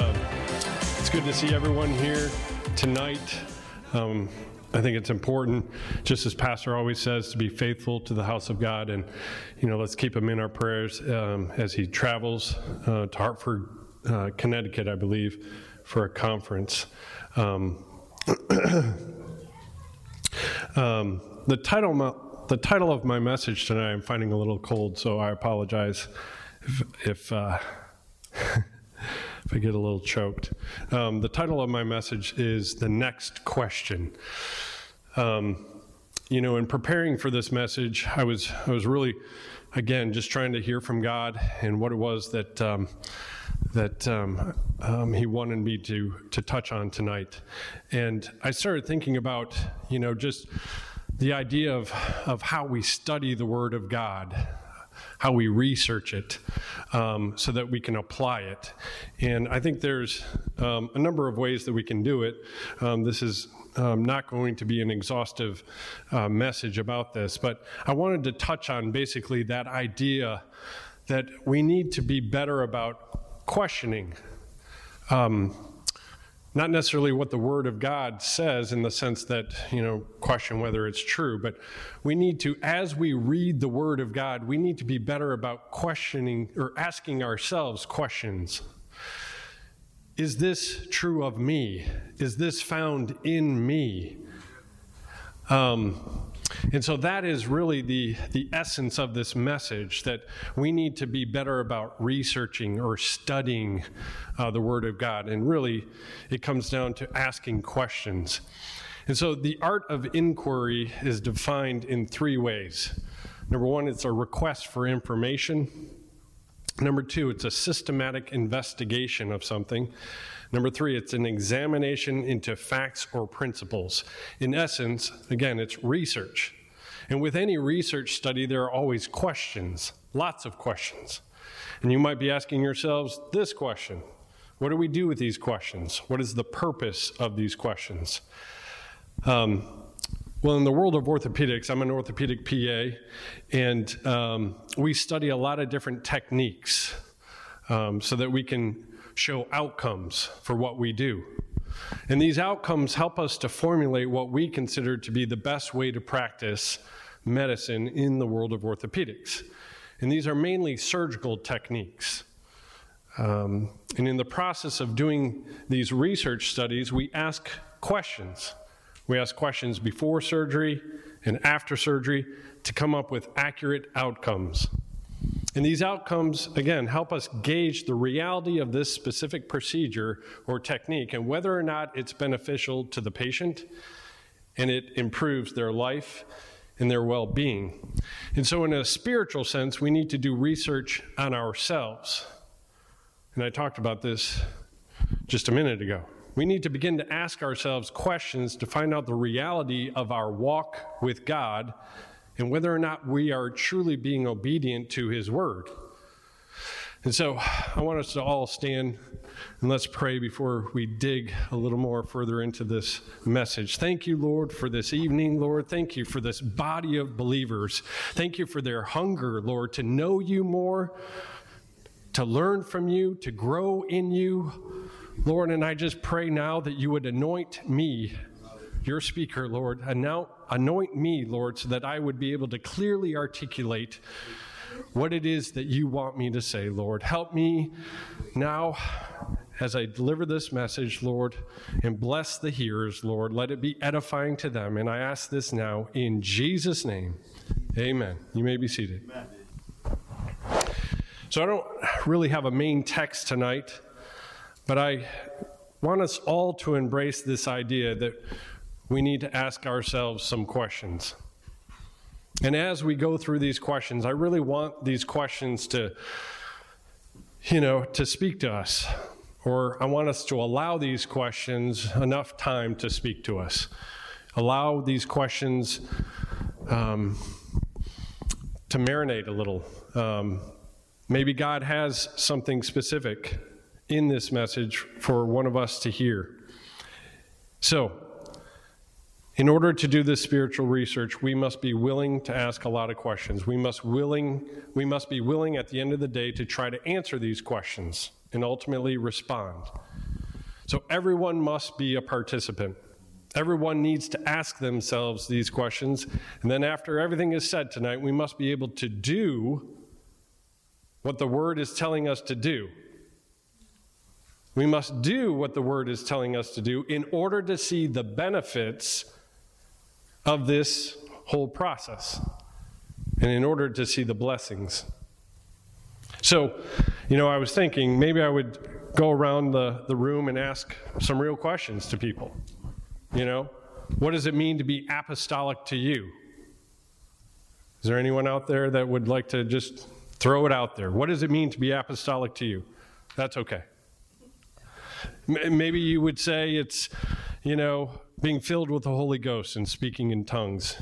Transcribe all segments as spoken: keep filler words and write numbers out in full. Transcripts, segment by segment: Um, it's good to see everyone here tonight. Um, I think it's important, just as Pastor always says, to be faithful to the house of God, and you know, let's keep him in our prayers um, as he travels uh, to Hartford, uh, Connecticut, I believe, for a conference. Um, um, the title, my, the title of my message tonight, I'm finding a little cold, so I apologize if. if uh, If I get a little choked. Um, the title of my message is The Next Question. Um, you know, in preparing for this message, I was I was really, again, just trying to hear from God and what it was that um, that um, um, He wanted me to to touch on tonight. And I started thinking about, you know, just the idea of of how we study the Word of God, how we research it, um, so that we can apply it. And I think there's um, a number of ways that we can do it. Um, this is um, not going to be an exhaustive uh, message about this, but I wanted to touch on basically that idea that we need to be better about questioning. Um, Not necessarily what the Word of God says in the sense that, you know, question whether it's true, but we need to, as we read the Word of God, we need to be better about questioning or asking ourselves questions. Is this true of me? Is this found in me? Um, and so that is really the, the essence of this message, that we need to be better about researching or studying Uh, the Word of God. And really, it comes down to asking questions. And so the art of inquiry is defined in three ways. Number one, it's a request for information. Number two, it's a systematic investigation of something. Number three, it's an examination into facts or principles. In essence, again, it's research. And with any research study, there are always questions, lots of questions. And you might be asking yourselves this question. What do we do with these questions? What is the purpose of these questions? Um, well, in the world of orthopedics, I'm an orthopedic P A, and um, we study a lot of different techniques um, so that we can show outcomes for what we do. And these outcomes help us to formulate what we consider to be the best way to practice medicine in the world of orthopedics. And these are mainly surgical techniques. Um, and in the process of doing these research studies, we ask questions. We ask questions before surgery and after surgery to come up with accurate outcomes. And these outcomes, again, help us gauge the reality of this specific procedure or technique and whether or not it's beneficial to the patient and it improves their life and their well-being. And so in a spiritual sense, we need to do research on ourselves. And I talked about this just a minute ago. We need to begin to ask ourselves questions to find out the reality of our walk with God and whether or not we are truly being obedient to His Word. And so I want us to all stand and let's pray before we dig a little more further into this message. Thank you, Lord, for this evening, Lord. Thank you for this body of believers. Thank you for their hunger, Lord, to know you more, to learn from you, to grow in you, Lord. And I just pray now that you would anoint me, your speaker, Lord. Anoint me, Lord, so that I would be able to clearly articulate what it is that you want me to say, Lord. Help me now as I deliver this message, Lord, and bless the hearers, Lord. Let it be edifying to them. And I ask this now in Jesus' name. Amen. You may be seated. Amen. So I don't really have a main text tonight, but I want us all to embrace this idea that we need to ask ourselves some questions. And as we go through these questions, I really want these questions to you know, to speak to us, or I want us to allow these questions enough time to speak to us. Allow these questions um, to marinate a little. Um, maybe God has something specific in this message for one of us to hear. So, in order to do this spiritual research, we must be willing to ask a lot of questions. We must willing, we must be willing at the end of the day to try to answer these questions and ultimately respond. So everyone must be a participant. Everyone needs to ask themselves these questions. And then after everything is said tonight, we must be able to do what the Word is telling us to do. We must do what the Word is telling us to do in order to see the benefits of this whole process, and in order to see the blessings. So, you know, I was thinking maybe I would go around the, the room and ask some real questions to people. You know, what does it mean to be apostolic to you? Is there anyone out there that would like to just throw it out there? What does it mean to be apostolic to you? That's okay. M- maybe you would say it's, you know, being filled with the Holy Ghost and speaking in tongues.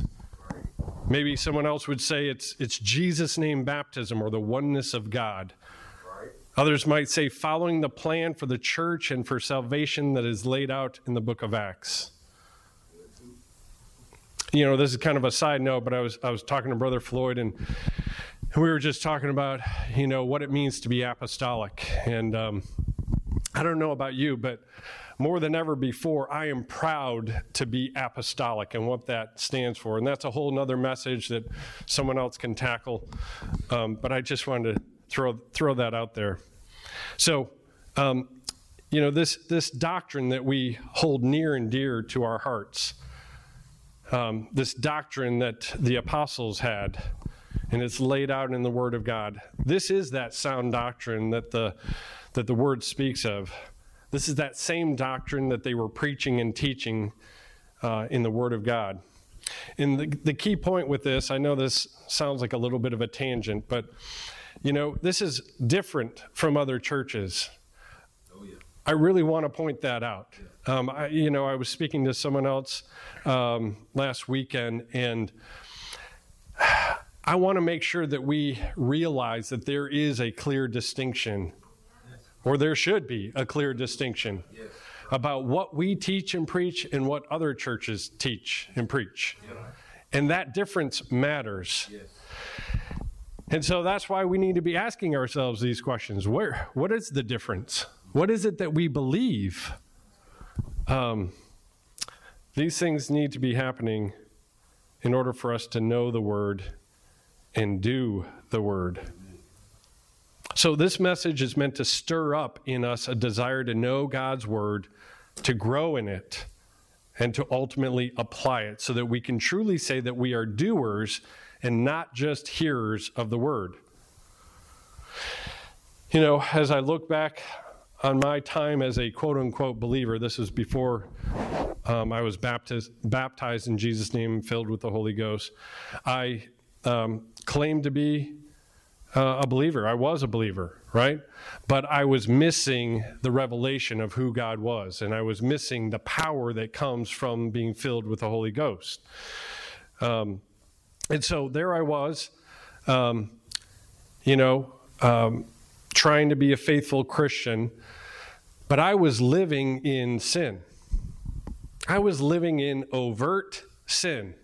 Maybe someone else would say it's it's Jesus' name baptism or the oneness of God. Right. Others might say following the plan for the church and for salvation that is laid out in the book of Acts. You know, this is kind of a side note, but I was I was talking to Brother Floyd, and we were just talking about, you know, what it means to be apostolic. And um, I don't know about you, but more than ever before, I am proud to be apostolic and what that stands for. And that's a whole nother message that someone else can tackle. Um, but I just wanted to throw throw that out there. So, um, you know, this, this doctrine that we hold near and dear to our hearts, um, this doctrine that the apostles had, and it's laid out in the Word of God, this is that sound doctrine that the that the Word speaks of. This is that same doctrine that they were preaching and teaching uh, in the Word of God. And the, the key point with this, I know this sounds like a little bit of a tangent, but, you know, this is different from other churches. Oh, yeah. I really want to point that out. Yeah. Um, I, you know, I was speaking to someone else um, last weekend, and I want to make sure that we realize that there is a clear distinction, or there should be a clear distinction yes. about what we teach and preach and what other churches teach and preach. Yep. And that difference matters. Yes. And so that's why we need to be asking ourselves these questions. Where, what is the difference? What is it that we believe? Um, these things need to be happening in order for us to know the Word and do the Word. So this message is meant to stir up in us a desire to know God's Word, to grow in it, and to ultimately apply it so that we can truly say that we are doers and not just hearers of the Word. You know, as I look back on my time as a quote-unquote believer, this was before um, I was baptized, baptized in Jesus' name, filled with the Holy Ghost, I um, claimed to be Uh, a believer. I was a believer, right? But I was missing the revelation of who God was, and I was missing the power that comes from being filled with the Holy Ghost. Um, and so there I was, um, you know, um, trying to be a faithful Christian, but I was living in sin. I was living in overt sin.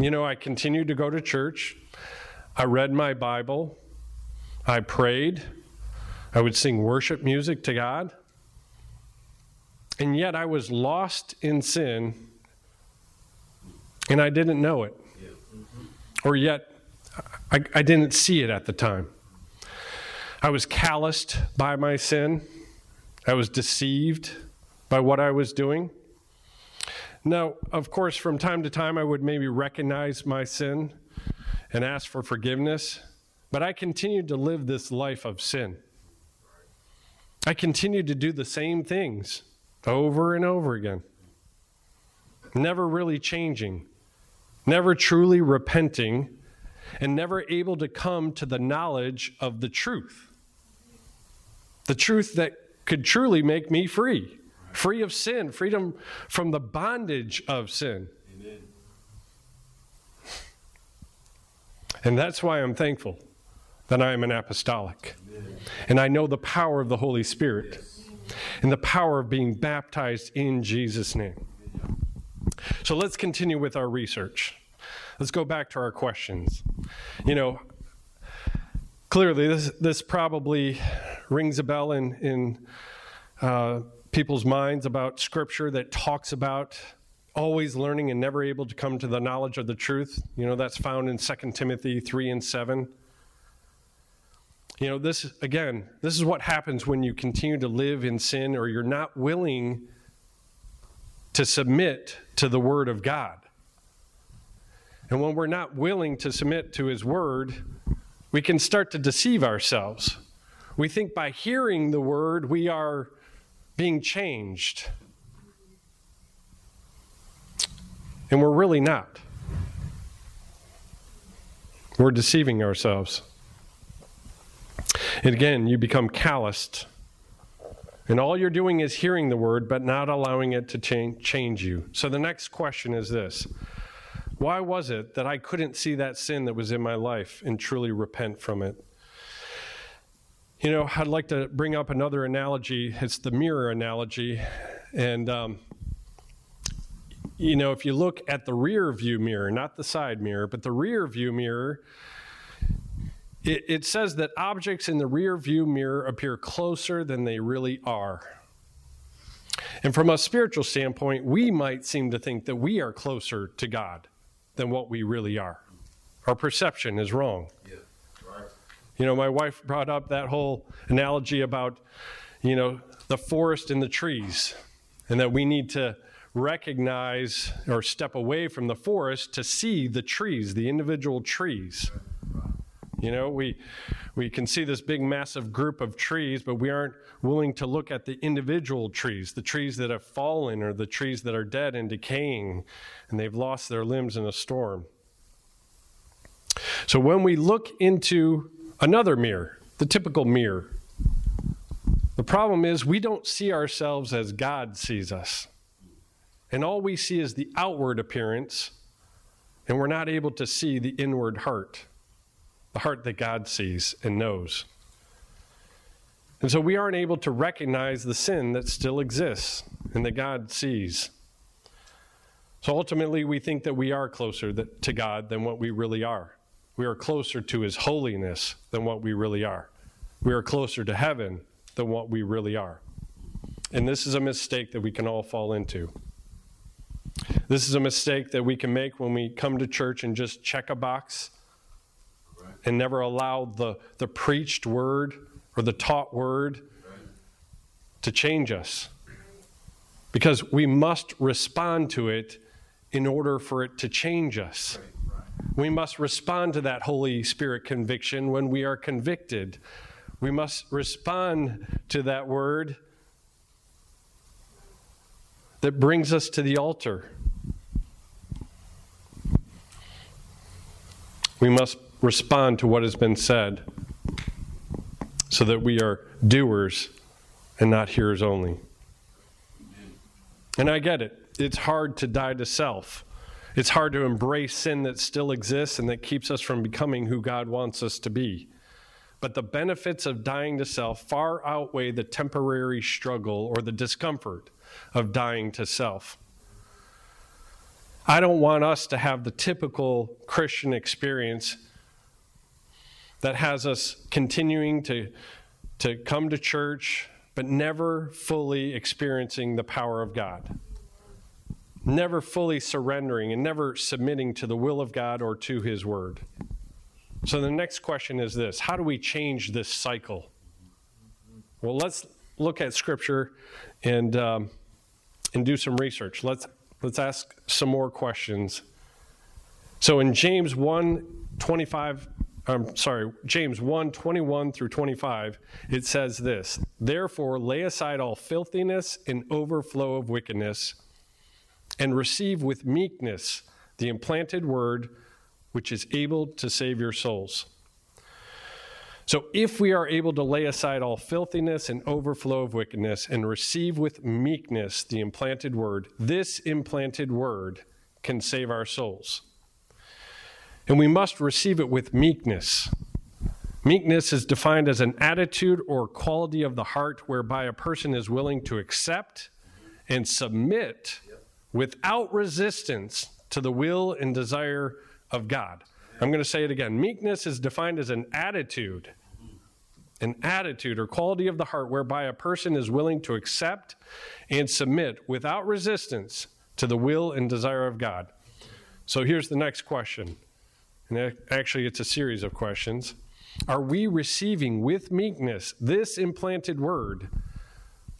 You know, I continued to go to church, I read my Bible, I prayed, I would sing worship music to God, and yet I was lost in sin, and I didn't know it, yeah. mm-hmm. or yet I, I didn't see it at the time. I was calloused by my sin, I was deceived by what I was doing. Now, of course, from time to time, I would maybe recognize my sin and ask for forgiveness, but I continued to live this life of sin. I continued to do the same things over and over again, never really changing, never truly repenting, and never able to come to the knowledge of the truth. The truth that could truly make me free. Free of sin, freedom from the bondage of sin. Amen. And that's why I'm thankful that I am an apostolic. Amen. And I know the power of the Holy Spirit. Yes. And the power of being baptized in Jesus' name. So let's continue with our research. Let's go back to our questions. You know, clearly this this probably rings a bell in, in uh, people's minds about Scripture that talks about always learning and never able to come to the knowledge of the truth. You know, that's found in Second Timothy three and seven. You know, this, again, this is what happens when you continue to live in sin or you're not willing to submit to the Word of God. And when we're not willing to submit to His Word, we can start to deceive ourselves. We think by hearing the Word, we are being changed. And we're really not. We're deceiving ourselves. And again, you become calloused. And all you're doing is hearing the Word, but not allowing it to cha- change you. So the next question is this. Why was it that I couldn't see that sin that was in my life and truly repent from it? You know, I'd like to bring up another analogy. It's the mirror analogy. And, um, you know, if you look at the rear view mirror, not the side mirror, but the rear view mirror, it, it says that objects in the rear view mirror appear closer than they really are. And from a spiritual standpoint, we might seem to think that we are closer to God than what we really are. Our perception is wrong. Yeah, right. You know, my wife brought up that whole analogy about, you know, the forest and the trees, and that we need to recognize or step away from the forest to see the trees, the individual trees. You know, we we can see this big, massive group of trees, but we aren't willing to look at the individual trees, the trees that have fallen or the trees that are dead and decaying, and they've lost their limbs in a storm. So when we look into another mirror, the typical mirror, the problem is we don't see ourselves as God sees us. And all we see is the outward appearance, and we're not able to see the inward heart. The heart that God sees and knows. And so we aren't able to recognize the sin that still exists and that God sees. So ultimately, we think that we are closer to God than what we really are. We are closer to His holiness than what we really are. We are closer to heaven than what we really are. And this is a mistake that we can all fall into. This is a mistake that we can make when we come to church and just check a box and never allow the, the preached word or the taught word to change us. Because we must respond to it in order for it to change us. We must respond to that Holy Spirit conviction when we are convicted. We must respond to that word that brings us to the altar. We must respond to what has been said so that we are doers and not hearers only. And I get it. It's hard to die to self. It's hard to embrace sin that still exists and that keeps us from becoming who God wants us to be. But the benefits of dying to self far outweigh the temporary struggle or the discomfort of dying to self. I don't want us to have the typical Christian experience that has us continuing to, to come to church, but never fully experiencing the power of God. Never fully surrendering and never submitting to the will of God or to His Word. So the next question is this. How do we change this cycle? Well, let's look at Scripture and um, and do some research. Let's, let's ask some more questions. So in James one twenty-five, I'm sorry, James one, twenty-one through twenty-five, it says this, "Therefore lay aside all filthiness and overflow of wickedness, and receive with meekness the implanted word which is able to save your souls. So if we are able to lay aside all filthiness and overflow of wickedness and receive with meekness the implanted word, this implanted word can save our souls. And we must receive it with meekness. Meekness is defined as an attitude or quality of the heart whereby a person is willing to accept and submit without resistance to the will and desire of God. I'm going to say it again. Meekness is defined as an attitude, an attitude or quality of the heart whereby a person is willing to accept and submit without resistance to the will and desire of God. So here's the next question. And actually, it's a series of questions. Are we receiving with meekness this implanted word,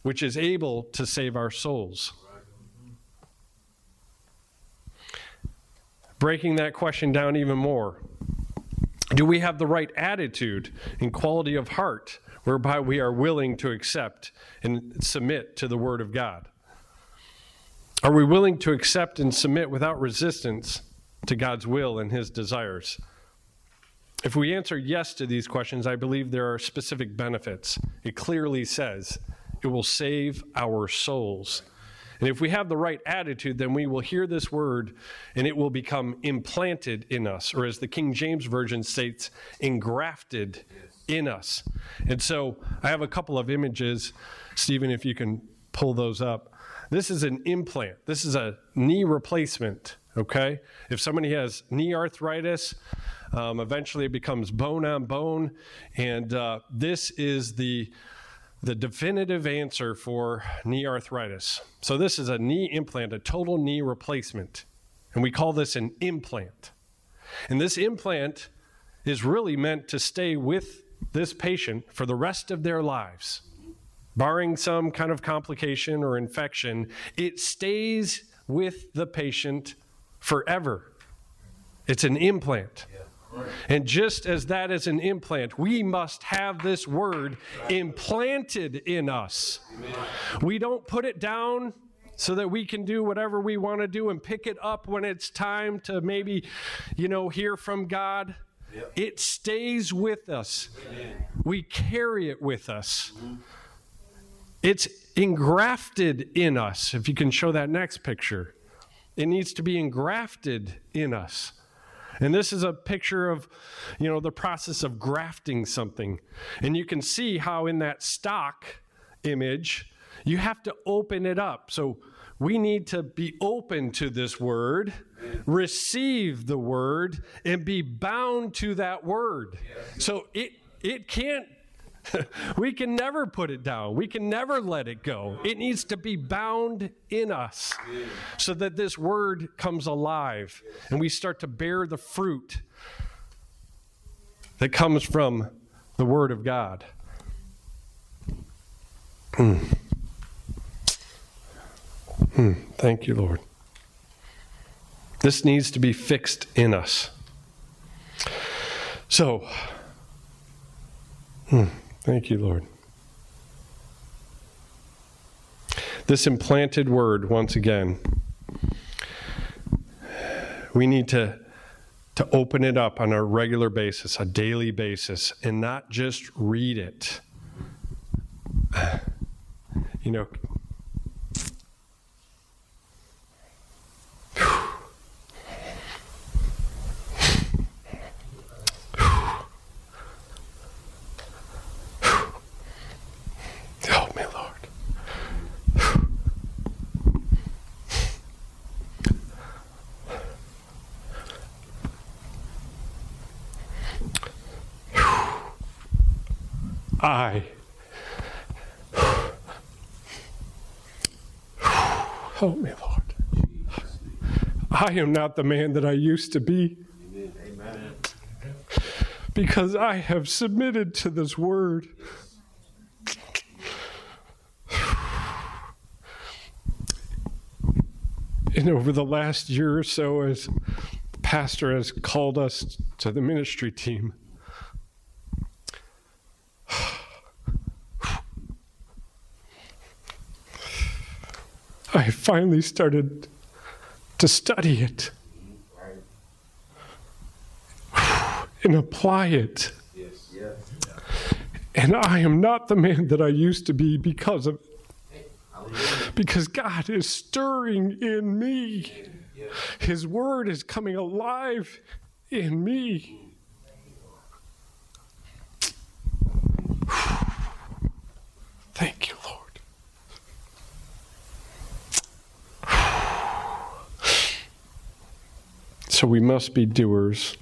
which is able to save our souls? Breaking that question down even more, do we have the right attitude and quality of heart whereby we are willing to accept and submit to the word of God? Are we willing to accept and submit without resistance to God's will and his desires? If we answer yes to these questions, I believe there are specific benefits. It clearly says it will save our souls. And if we have the right attitude, then we will hear this word and it will become implanted in us, or as the King James Version states, engrafted in us. And so I have a couple of images. Stephen, if you can pull those up. This is an implant. This is a knee replacement. Okay? If somebody has knee arthritis, um, eventually it becomes bone on bone. And uh, this is the the definitive answer for knee arthritis. So this is a knee implant, a total knee replacement. And we call this an implant. And this implant is really meant to stay with this patient for the rest of their lives. Barring some kind of complication or infection, it stays with the patient forever. It's an implant. Yeah, right. And just as that is an implant, we must have this word implanted in us. Amen. We don't put it down so that we can do whatever we want to do and pick it up when it's time to maybe, you know, hear from God. Yep. It stays with us. Amen. We carry it with us. Mm-hmm. It's engrafted in us. If you can show that next picture. It needs to be engrafted in us. And this is a picture of, you know, the process of grafting something. And you can see how in that stock image, you have to open it up. So we need to be open to this word, receive the word, and be bound to that word. So it it can't, we can never put it down. We can never let it go. It needs to be bound in us so that this word comes alive and we start to bear the fruit that comes from the word of God. Mm. Mm. Thank you, Lord. This needs to be fixed in us. So, mm. Thank you, Lord. This implanted word, once again, we need to, to open it up on a regular basis, a daily basis, and not just read it. You know, I help me, Lord. I am not the man that I used to be. Amen. Because I have submitted to this word. And over the last year or so, as Pastor has called us to the ministry team, I finally started to study it. and apply it. Yes. Yeah. Yeah. And I am not the man that I used to be because of it. Because God is stirring in me. Yeah. His word is coming alive in me. Thank you, Lord. So we must be doers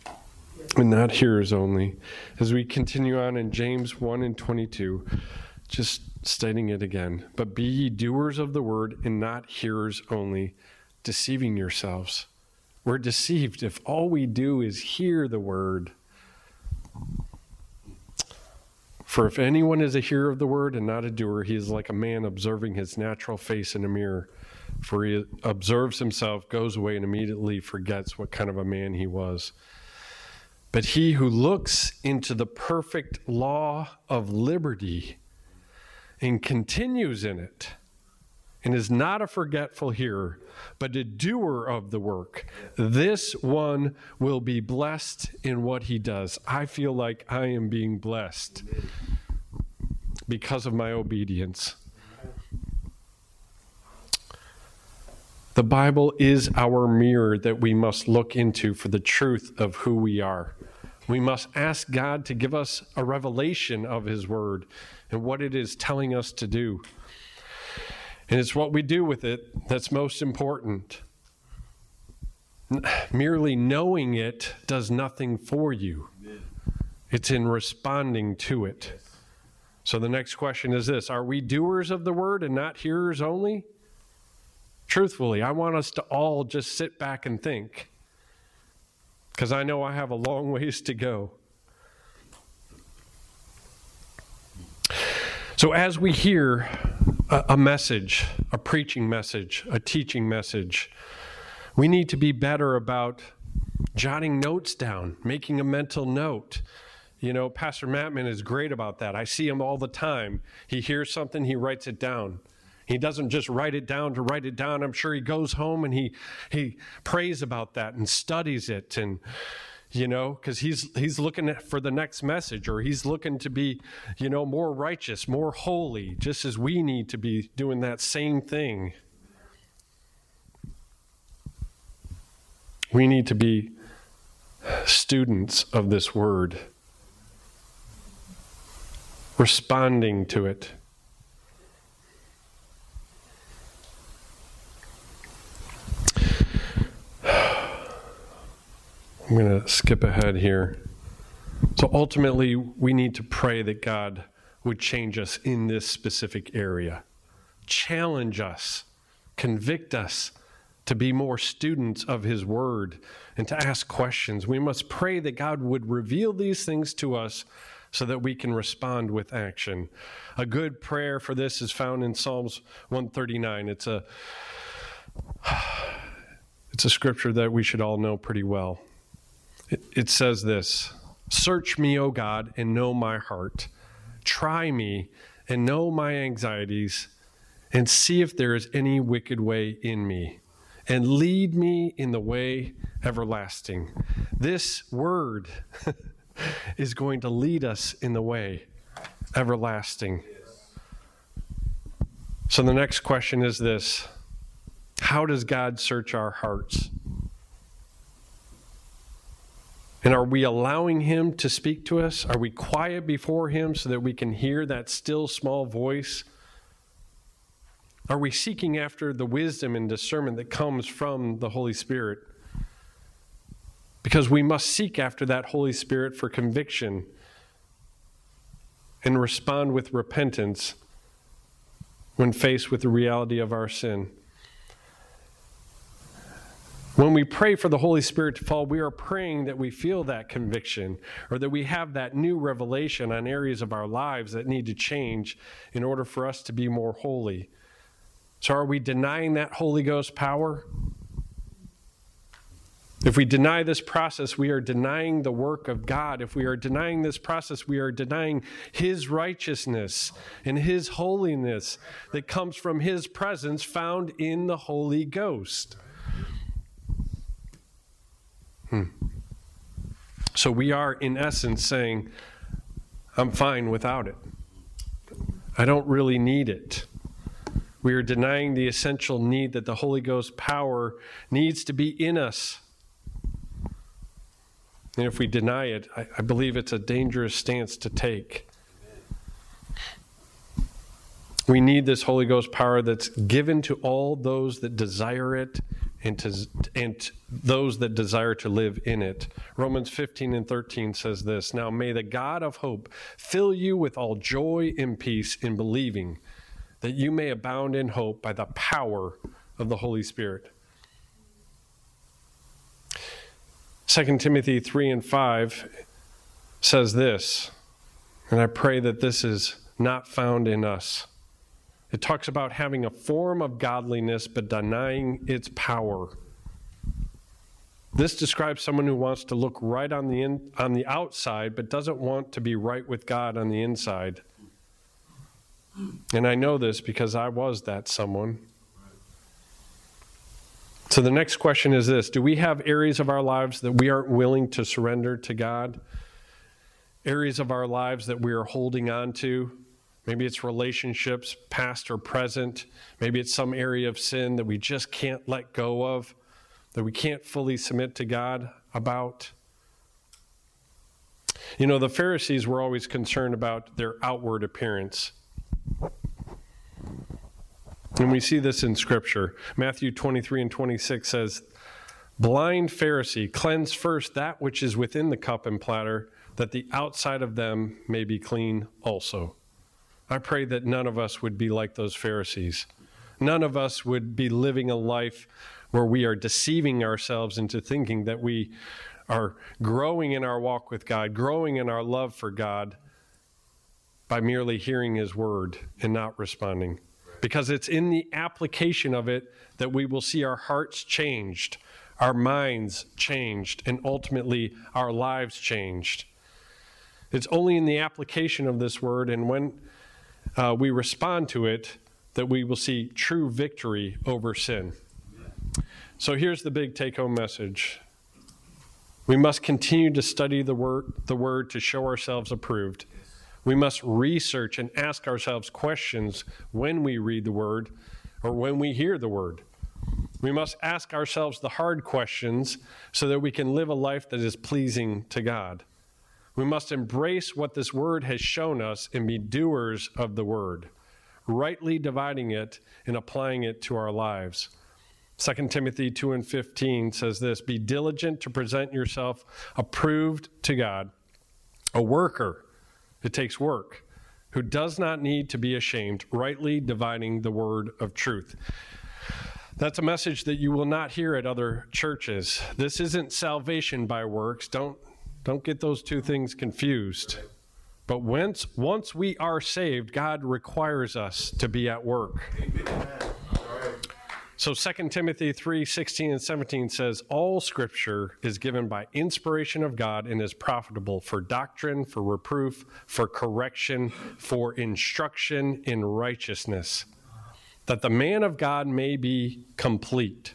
and not hearers only. As we continue on in James one and twenty-two, just stating it again. But be ye doers of the word and not hearers only, deceiving yourselves. We're deceived if all we do is hear the word. For if anyone is a hearer of the word and not a doer, he is like a man observing his natural face in a mirror. For he observes himself, goes away, and immediately forgets what kind of a man he was. But he who looks into the perfect law of liberty and continues in it, and is not a forgetful hearer, but a doer of the work, this one will be blessed in what he does. I feel like I am being blessed because of my obedience. The Bible is our mirror that we must look into for the truth of who we are. We must ask God to give us a revelation of His Word and what it is telling us to do. And it's what we do with it that's most important. Merely knowing it does nothing for you. It's in responding to it. So the next question is this: are we doers of the Word and not hearers only? Truthfully, I want us to all just sit back and think, because I know I have a long ways to go. So as we hear a, a message, a preaching message, a teaching message, we need to be better about jotting notes down, making a mental note. You know, Pastor Mattman is great about that. I see him all the time. He hears something, he writes it down. He doesn't just write it down to write it down. I'm sure he goes home and he he prays about that and studies it, and you know, because he's he's looking for the next message, or he's looking to be, you know, more righteous, more holy, just as we need to be doing that same thing. We need to be students of this word, responding to it. I'm going to skip ahead here. So ultimately, we need to pray that God would change us in this specific area. Challenge us, convict us to be more students of His Word and to ask questions. We must pray that God would reveal these things to us so that we can respond with action. A good prayer for this is found in Psalms one thirty-nine. It's a It's a scripture that we should all know pretty well. It, it says this: "Search me, O God, and know my heart. Try me and know my anxieties, and see if there is any wicked way in me, and lead me in the way everlasting." This word is going to lead us in the way everlasting. So the next question is this: how does God search our hearts? And are we allowing Him to speak to us? Are we quiet before Him so that we can hear that still small voice? Are we seeking after the wisdom and discernment that comes from the Holy Spirit? Because we must seek after that Holy Spirit for conviction and respond with repentance when faced with the reality of our sin. When we pray for the Holy Spirit to fall, we are praying that we feel that conviction, or that we have that new revelation on areas of our lives that need to change in order for us to be more holy. So are we denying that Holy Ghost power? If we deny this process, we are denying the work of God. If we are denying this process, we are denying His righteousness and His holiness that comes from His presence found in the Holy Ghost. So we are, in essence, saying, I'm fine without it. I don't really need it. We are denying the essential need that the Holy Ghost power needs to be in us. And if we deny it, I, I believe it's a dangerous stance to take. We need this Holy Ghost power that's given to all those that desire it and to, and those that desire to live in it. Romans fifteen and thirteen says this, "Now may the God of hope fill you with all joy and peace in believing, that you may abound in hope by the power of the Holy Spirit." Second Timothy three and five says this, and I pray that this is not found in us. It talks about having a form of godliness but denying its power. This describes someone who wants to look right on the in, on the outside but doesn't want to be right with God on the inside. And I know this because I was that someone. So the next question is this. Do we have areas of our lives that we aren't willing to surrender to God? Areas of our lives that we are holding on to? Maybe it's relationships, past or present. Maybe it's some area of sin that we just can't let go of, that we can't fully submit to God about. You know, the Pharisees were always concerned about their outward appearance. And we see this in Scripture. Matthew twenty-three and twenty-six says, "Blind Pharisee, cleanse first that which is within the cup and platter, that the outside of them may be clean also." I pray that none of us would be like those Pharisees. None of us would be living a life where we are deceiving ourselves into thinking that we are growing in our walk with God, growing in our love for God, by merely hearing His word and not responding. Because it's in the application of it that we will see our hearts changed, our minds changed, and ultimately our lives changed. It's only in the application of this word and when uh, we respond to it that we will see true victory over sin. So here's the big take-home message. We must continue to study the word, the word to show ourselves approved. We must research and ask ourselves questions when we read the word or when we hear the word. We must ask ourselves the hard questions so that we can live a life that is pleasing to God. We must embrace what this word has shown us and be doers of the word, rightly dividing it and applying it to our lives. Second Timothy two and fifteen says this, "Be diligent to present yourself approved to God, a worker." It takes work, who does not need to be ashamed, rightly dividing the word of truth. That's a message that you will not hear at other churches. This isn't salvation by works. Don't don't get those two things confused. But once once we are saved, God requires us to be at work. Amen. So Second Timothy three sixteen and seventeen says, "All Scripture is given by inspiration of God and is profitable for doctrine, for reproof, for correction, for instruction in righteousness, that the man of God may be complete,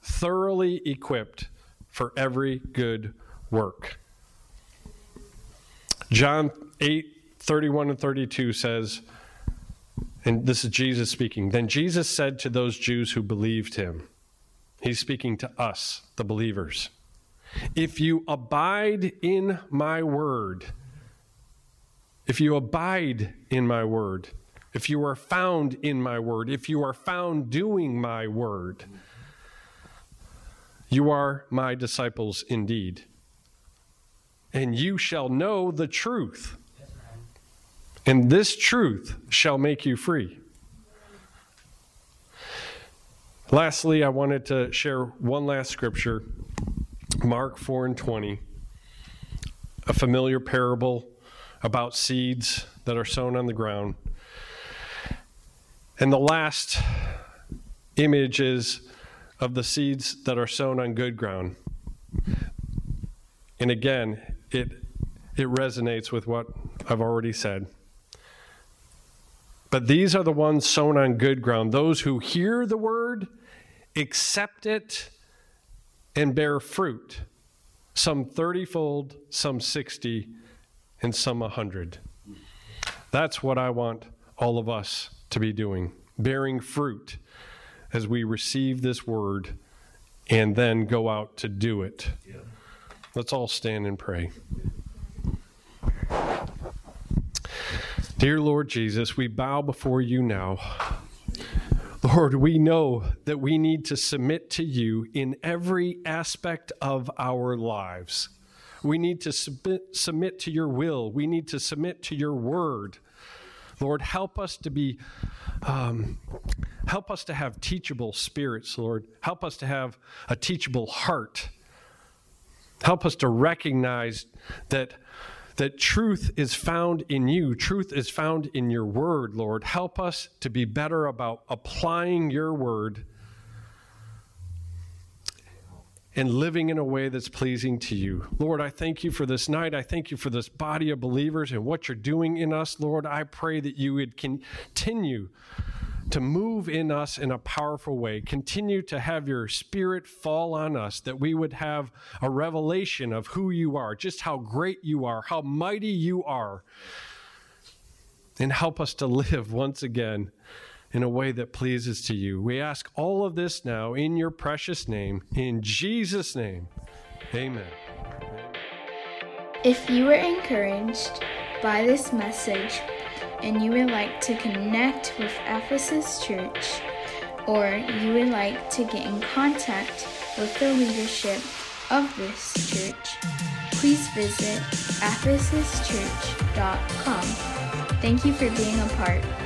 thoroughly equipped for every good work." John eight thirty-one and thirty-two says, and this is Jesus speaking, "Then Jesus said to those Jews who believed him," he's speaking to us, the believers, "If you abide in my word, if you abide in my word, if you are found in my word, if you are found doing my word, you are my disciples indeed, and you shall know the truth. And this truth shall make you free." Lastly, I wanted to share one last scripture, Mark four and twenty, a familiar parable about seeds that are sown on the ground. And the last image is of the seeds that are sown on good ground. And again, it it resonates with what I've already said. "But these are the ones sown on good ground, those who hear the word, accept it, and bear fruit, some thirty-fold, some sixty, and some one hundred. That's what I want all of us to be doing, bearing fruit as we receive this word and then go out to do it. Yeah. Let's all stand and pray. Dear Lord Jesus, we bow before you now. Lord, we know that we need to submit to you in every aspect of our lives. We need to submit, submit to your will. We need to submit to your word. Lord, help us to be, um, help us to have teachable spirits, Lord. Help us to have a teachable heart. Help us to recognize that That truth is found in you. Truth is found in your word, Lord. Help us to be better about applying your word and living in a way that's pleasing to you. Lord, I thank you for this night. I thank you for this body of believers and what you're doing in us, Lord. I pray that you would continue to move in us in a powerful way. Continue to have your spirit fall on us, that we would have a revelation of who you are, just how great you are, how mighty you are. And help us to live once again in a way that pleases to you. We ask all of this now in your precious name, in Jesus' name. Amen. If you were encouraged by this message, and you would like to connect with Ephesus Church, or you would like to get in contact with the leadership of this church, please visit ephesus church dot com. Thank you for being a part.